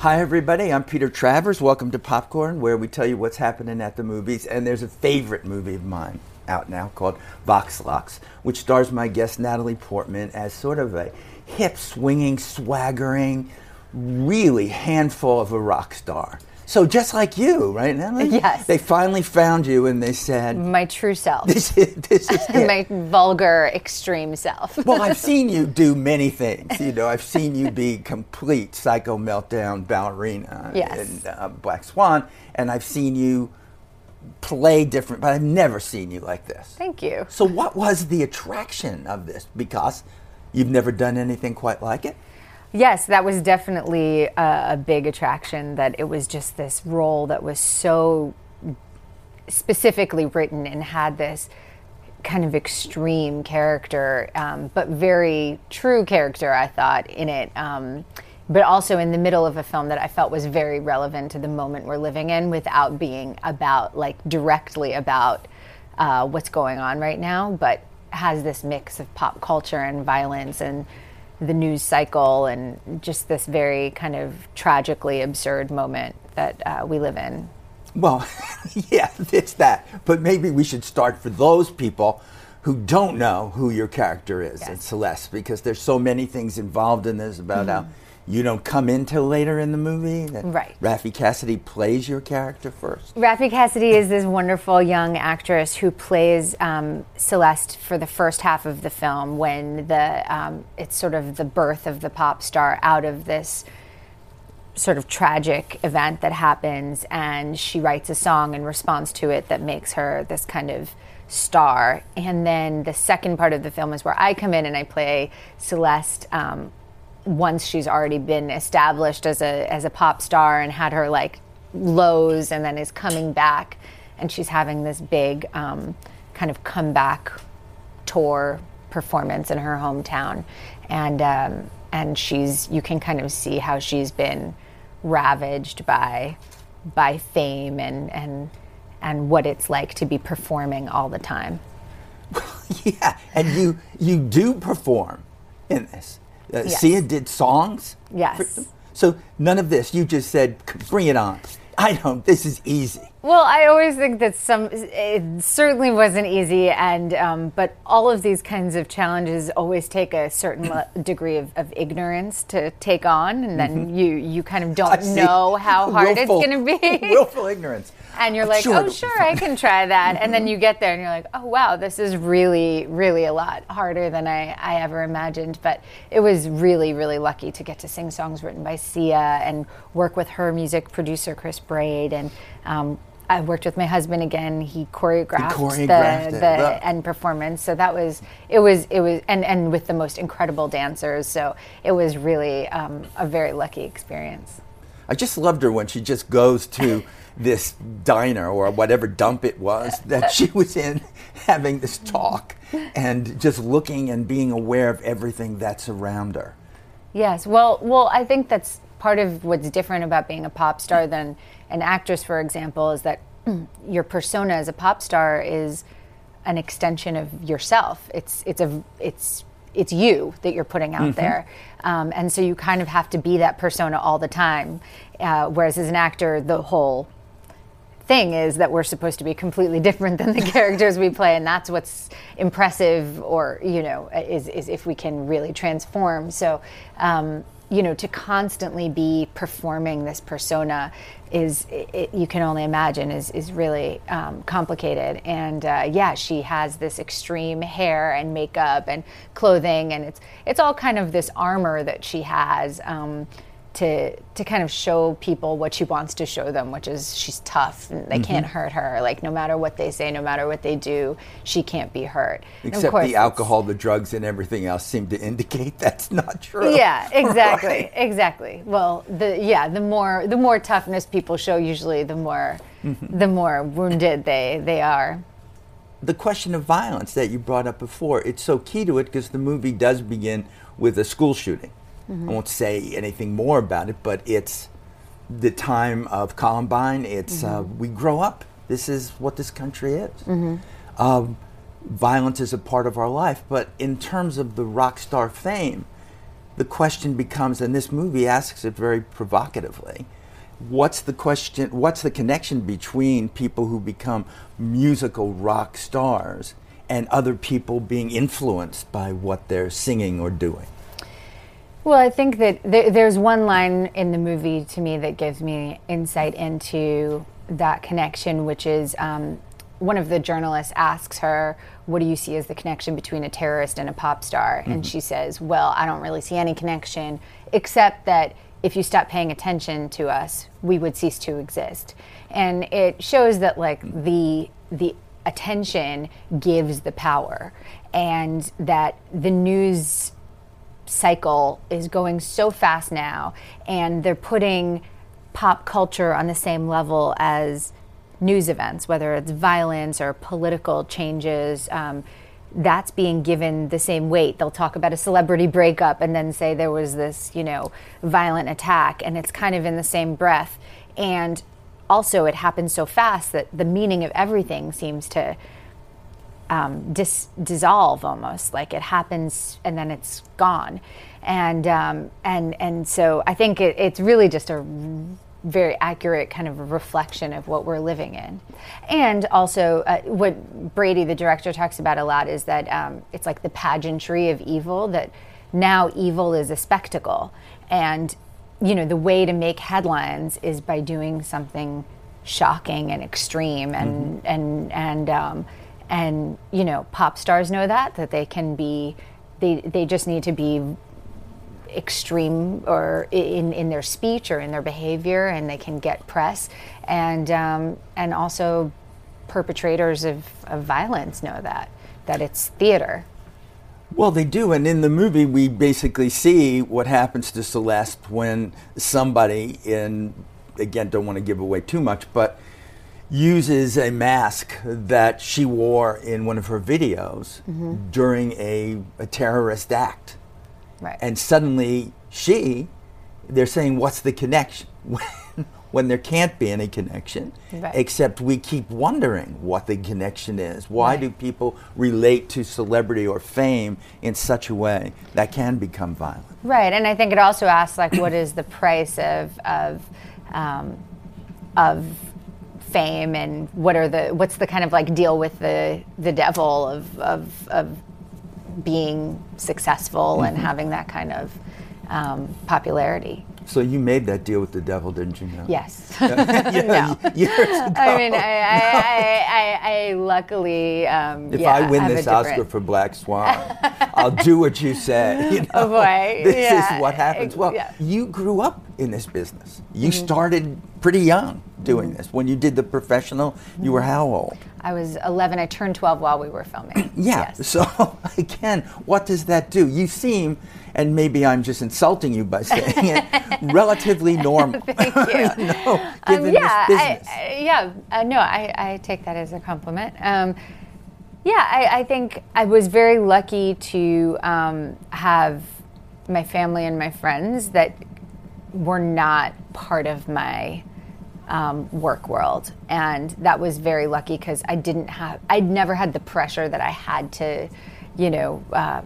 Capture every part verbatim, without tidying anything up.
Hi, everybody. I'm Peter Travers. Welcome to Popcorn, where we tell you what's happening at the movies. And there's a favorite movie of mine out now called Vox Lux, which stars my guest Natalie Portman as sort of a hip, swinging, swaggering, really handful of a rock star. So just like you, right, Natalie? Yes. They finally found you and they said... My true self. This is, this is it. My vulgar, extreme self. Well, I've seen you do many things. You know, I've seen you be complete psycho meltdown ballerina yes. in uh, Black Swan, and I've seen you play different, but I've never seen you like this. Thank you. So what was the attraction of this? Because you've never done anything quite like it? Yes, that was definitely a, a big attraction, that it was just this role that was so specifically written and had this kind of extreme character, um, but very true character, I thought, in it. Um, but also in the middle of a film that I felt was very relevant to the moment we're living in without being about, like, directly about uh, what's going on right now, but has this mix of pop culture and violence and the news cycle and just this very kind of tragically absurd moment that uh, we live in. Well, yeah, it's that. But maybe we should start for those people who don't know who your character is yes. in Celeste, because there's so many things involved in this about mm-hmm. how you don't come in till later in the movie. That right. Raffi Cassidy plays your character first. Raffi Cassidy is this wonderful young actress who plays um, Celeste for the first half of the film, when the um, it's sort of the birth of the pop star out of this sort of tragic event that happens, and she writes a song in response to it that makes her this kind of star. And then the second part of the film is where I come in and I play Celeste. Um, once she's already been established as a as a pop star and had her, like, lows, and then is coming back, and she's having this big um, kind of comeback tour performance in her hometown, and um, and she's you can kind of see how she's been ravaged by by fame and and and what it's like to be performing all the time. Yeah, and you you do perform in this. Uh, yes. Sia did songs? Yes. So none of this. You just said, bring it on. I don't. This is easy. Well, I always think that some, it certainly wasn't easy, and um, but all of these kinds of challenges always take a certain degree of, of ignorance to take on, and then mm-hmm. you, you kind of don't know how hard willful, it's going to be. Willful ignorance. And you're like, sure, oh, sure, I can try that. Mm-hmm. And then you get there, and you're like, oh, wow, this is really, really a lot harder than I, I ever imagined. But it was really, really lucky to get to sing songs written by Sia and work with her music producer, Chris Braide, and um, I worked with my husband again. He choreographed, he choreographed the, the, the end performance. So that was, it was, it was, and, and with the most incredible dancers. So it was really um, a very lucky experience. I just loved her when she just goes to this diner or whatever dump it was that she was in, having this talk and just looking and being aware of everything that's around her. Yes. Well, well, I think that's part of what's different about being a pop star than an actress, for example, is that your persona as a pop star is an extension of yourself. It's it's a it's it's you that you're putting out mm-hmm. there, um, and so you kind of have to be that persona all the time. Uh, whereas as an actor, the whole thing is that we're supposed to be completely different than the characters we play, and that's what's impressive, or you know, is is if we can really transform. So. Um, You know, to constantly be performing this persona is, it, you can only imagine, is is really um, complicated. And uh, yeah, she has this extreme hair and makeup and clothing, and it's it's all kind of this armor that she has um, to to kind of show people what she wants to show them, which is she's tough and they mm-hmm. can't hurt her. Like, no matter what they say, no matter what they do, she can't be hurt. Except of course, the alcohol, the drugs, and everything else seem to indicate that's not true. Yeah, exactly, right? exactly. Well, the yeah, the more the more toughness people show, usually the more mm-hmm. the more wounded they they are. The question of violence that you brought up before, it's so key to it, because the movie does begin with a school shooting. Mm-hmm. I won't say anything more about it, but it's the time of Columbine. It's mm-hmm. uh, we grow up. This is what this country is. Mm-hmm. Um, violence is a part of our life. But in terms of the rock star fame, the question becomes, and this movie asks it very provocatively, what's the question, what's the connection between people who become musical rock stars and other people being influenced by what they're singing or doing? Well, I think that th- there's one line in the movie to me that gives me insight into that connection, which is um, one of the journalists asks her, what do you see as the connection between a terrorist and a pop star? Mm-hmm. And she says, well, I don't really see any connection, except that if you stop paying attention to us, we would cease to exist. And it shows that, like, the the attention gives the power, and that the news cycle is going so fast now, and they're putting pop culture on the same level as news events, whether it's violence or political changes. Um, that's being given the same weight. They'll talk about a celebrity breakup and then say there was this, you know, violent attack, and it's kind of in the same breath. And also, it happens so fast that the meaning of everything seems to um, dis- dissolve almost. Like, it happens and then it's gone. And um, and and so I think it, it's really just a very accurate kind of a reflection of what we're living in. And also uh, what Brady, the director, talks about a lot is that um, it's like the pageantry of evil, that now evil is a spectacle. And, you know, the way to make headlines is by doing something shocking and extreme. And, mm-hmm. and, and, um, and you know, pop stars know that, that they can be, they, they just need to be extreme or in, in their speech or in their behavior, and they can get press. And um, and also perpetrators of, of violence know that, that it's theater. Well, they do. And in the movie, we basically see what happens to Celeste when somebody in, again, don't want to give away too much, but uses a mask that she wore in one of her videos mm-hmm. during a, a terrorist act. Right. And suddenly she, they're saying, what's the connection? When, when there can't be any connection, right. except we keep wondering what the connection is. Why right. do people relate to celebrity or fame in such a way that can become violent? Right, and I think it also asks, like, what is the price of of um, of fame, and what are the what's the kind of like deal with the the devil of of, of being successful and having that kind of um, popularity. So you made that deal with the devil, didn't you? No? Yes. yeah, no. I mean, I, I, I, I, I luckily. Um, if yeah, I win this Oscar for Black Swan, I'll do what you say. You know? Oh boy! This yeah. is what happens. Well, yeah. you grew up in this business. You mm-hmm. started pretty young doing mm-hmm. this. When you did The Professional, mm-hmm. you were how old? I was eleven. I turned twelve while we were filming. yeah. Yes. So again, what does that do? You seem, and maybe I'm just insulting you by saying it, relatively normal. Thank you. no, given um, yeah, this business. I, yeah. Uh, no, I, I take that as a compliment. Um, yeah, I, I think I was very lucky to um, have my family and my friends that were not part of my um, work world, and that was very lucky because I didn't have, I'd never had the pressure that I had to, you know, uh,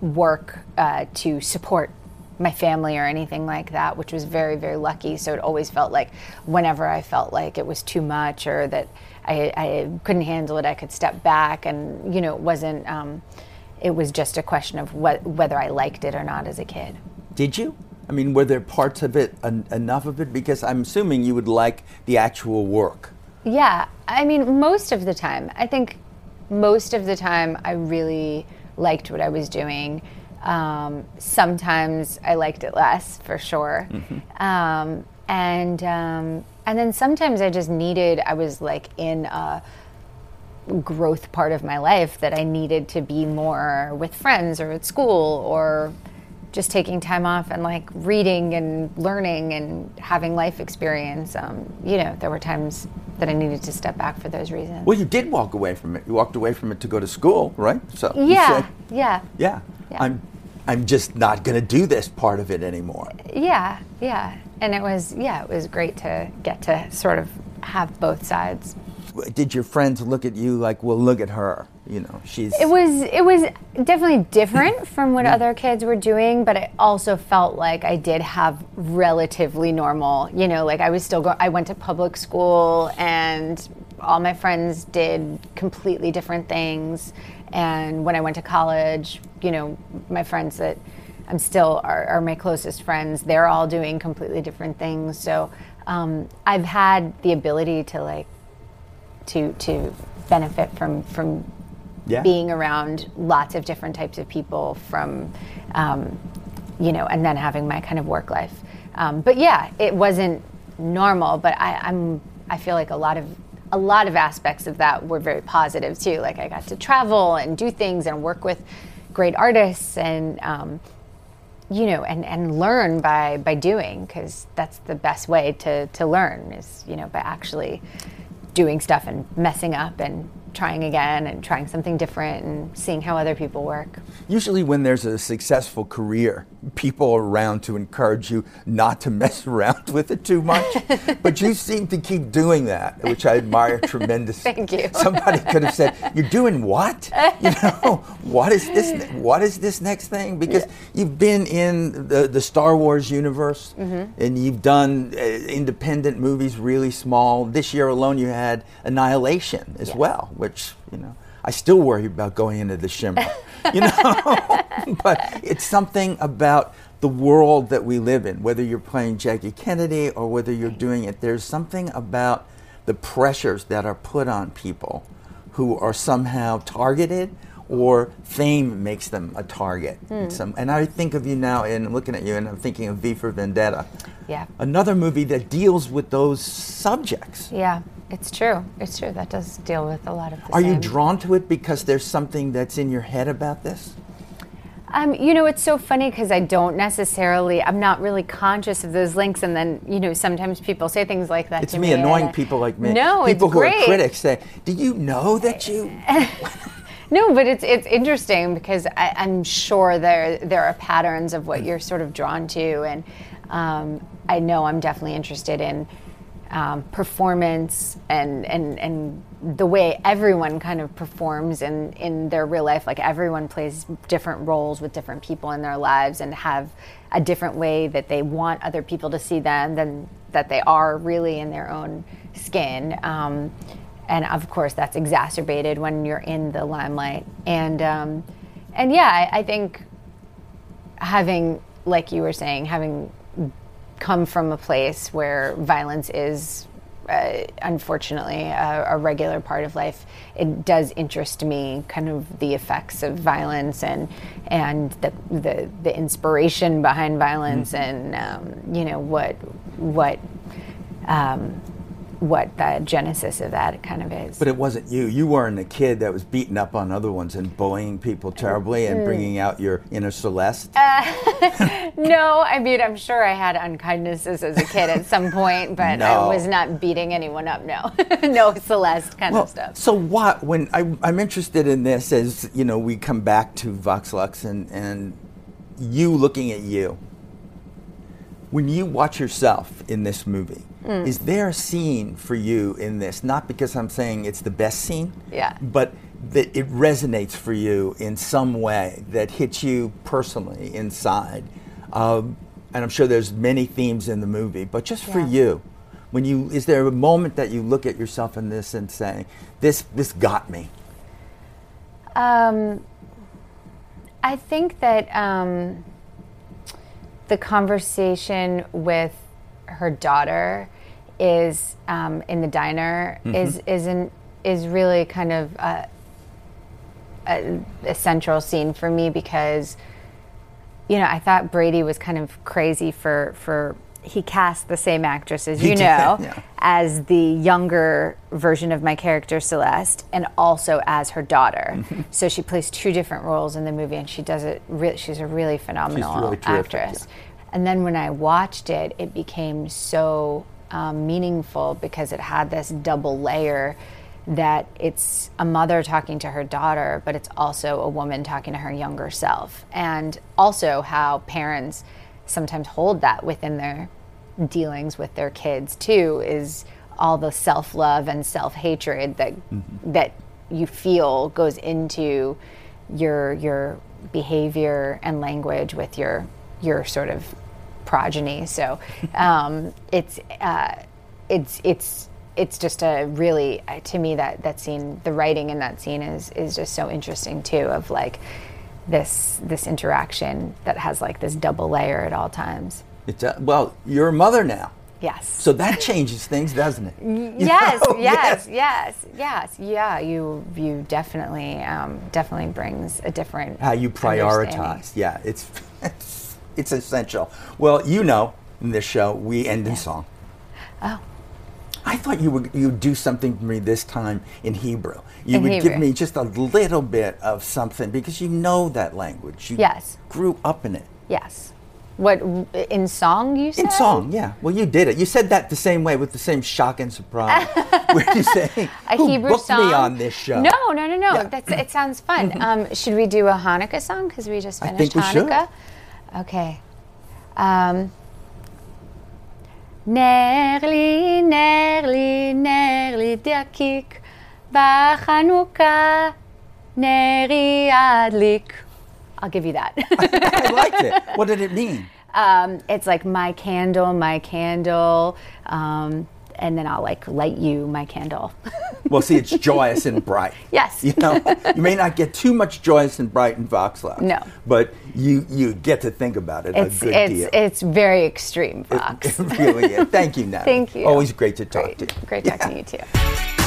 work uh, to support my family or anything like that, which was very, very lucky. So it always felt like whenever I felt like it was too much or that I, I couldn't handle it, I could step back, and you know, it wasn't. Um, it was just a question of what, whether I liked it or not as a kid. Did you? I mean, were there parts of it, en- enough of it? Because I'm assuming you would like the actual work. Yeah, I mean, most of the time. I think most of the time I really liked what I was doing. Um, sometimes I liked it less, for sure. Mm-hmm. Um, and um, and then sometimes I just needed, I was like in a growth part of my life that I needed to be more with friends or at school or just taking time off and like reading and learning and having life experience. Um, you know, there were times that I needed to step back for those reasons. Well, you did walk away from it. You walked away from it to go to school, right? So yeah, you said, yeah. yeah, yeah. I'm, I'm just not going to do this part of it anymore. Yeah, yeah. And it was, yeah, it was great to get to sort of have both sides. Did your friends look at you like, well, look at her? you know, she's... It was, it was definitely different from what other kids were doing, but I also felt like I did have relatively normal, you know, like I was still going, I went to public school and all my friends did completely different things. And when I went to college, you know, my friends that I'm still are, are my closest friends, they're all doing completely different things. So um, I've had the ability to like, to, to benefit from, from yeah. being around lots of different types of people from, um, you know, and then having my kind of work life. Um, but yeah, it wasn't normal, but I, I'm, I feel like a lot of, a lot of aspects of that were very positive too. Like I got to travel and do things and work with great artists and, um, you know, and, and learn by, by doing, because that's the best way to, to learn is, you know, by actually doing stuff and messing up and trying again and trying something different and seeing how other people work. Usually when there's a successful career, people are around to encourage you not to mess around with it too much. But you seem to keep doing that, which I admire tremendously. Thank you. Somebody could have said, you're doing what? You know, what is this ne- what is this next thing? Because yeah. you've been in the, the Star Wars universe, mm-hmm. and you've done uh, independent movies, really small. This year alone you had Annihilation as yes. well, which, you know, I still worry about going into the shimmer, you know, but it's something about the world that we live in, whether you're playing Jackie Kennedy or whether you're doing it, there's something about the pressures that are put on people who are somehow targeted or fame makes them a target. Mm. And, some, and I think of you now and I'm looking at you and I'm thinking of V for Vendetta. Yeah. Another movie that deals with those subjects. Yeah. It's true. It's true. That does deal with a lot of the Are same. You drawn to it because there's something that's in your head about this? Um, you know, it's so funny because I don't necessarily, I'm not really conscious of those links. And then, you know, sometimes people say things like that it's to me. It's me annoying people like me. No, it's great. People who are critics say, do you know that you... No, but it's it's interesting because I, I'm sure there there are patterns of what you're sort of drawn to. And um, I know I'm definitely interested in Um, performance and, and and the way everyone kind of performs in, in their real life. Like everyone plays different roles with different people in their lives and have a different way that they want other people to see them than that they are really in their own skin. Um, and of course that's exacerbated when you're in the limelight. And, um, and yeah, I, I think having, like you were saying, having come from a place where violence is, uh, unfortunately, a, a regular part of life. It does interest me, kind of the effects of violence and and the the, the inspiration behind violence, mm-hmm. and um, you know what what um, what the genesis of that kind of is. But it wasn't you. You weren't a kid that was beating up on other ones and bullying people terribly and mm. bringing out your inner Celeste. Uh, no, I mean, I'm sure I had unkindnesses as a kid at some point, but no. I was not beating anyone up, no. No Celeste kind well, of stuff. So what, when, I, I'm interested in this as, you know, we come back to Vox Lux and, and you looking at you. When you watch yourself in this movie, mm. is there a scene for you in this? Not because I'm saying it's the best scene, yeah. but that it resonates for you in some way that hits you personally inside. Um, and I'm sure there's many themes in the movie, but just yeah. for you, when you is there a moment that you look at yourself in this and say, "This this got me"? Um, I think that. Um The conversation with her daughter is um, in the diner mm-hmm. is is an, is really kind of a, a, a central scene for me because, you know, I thought Brady was kind of crazy for for he cast the same actress as you know yeah. as the younger version of my character Celeste and also as her daughter. Mm-hmm. So she plays two different roles in the movie, and she does it. Re- she's a really phenomenal she's really terrific, actress. Yeah. And then when I watched it, it became so um, meaningful because it had this double layer that it's a mother talking to her daughter, but it's also a woman talking to her younger self, and also how parents sometimes hold that within their dealings with their kids too, is all the self-love and self-hatred that mm-hmm. that you feel goes into your your behavior and language with your your sort of progeny. So um, it's uh, it's it's it's just a really uh, to me that that scene, the writing in that scene is is just so interesting too, of like this this interaction that has like this double layer at all times. It's uh, well, you're a mother now. Yes. So that changes things, doesn't it? You yes, know? yes, yes, yes, yeah. You you definitely um, definitely brings a different how you prioritize. Yeah, it's, it's it's essential. Well, you know, in this show we end in yeah. song. Oh. I thought you would you'd do something for me this time in Hebrew. You in would Hebrew. Give me just a little bit of something because you know that language. You yes. grew up in it. Yes. What, in song you said? In song, yeah. Well, you did it. You said that the same way with the same shock and surprise. Where you say, a who Hebrew booked song? Me on this show? No, no, no, no. Yeah. That's, it sounds fun. um, should we do a Hanukkah song? Because we just finished I think Hanukkah. We should. Okay. Um, Nerli, Nerli, Nerli, Dakik, Ba Hanukkah, Neri Adlik. I'll give you that. I, I liked it. What did it mean? Um, it's like my candle, my candle, um, and then I'll like light you my candle. Well, see, it's joyous and bright. Yes. You know, you may not get too much joyous and bright in Vox Lux. No. But you you get to think about it it's, a good it's, deal. It's very extreme, Vox. It, it really is. Thank you, Natalie. Thank you. Always great to talk great, to you. Great talking yeah. to you, too.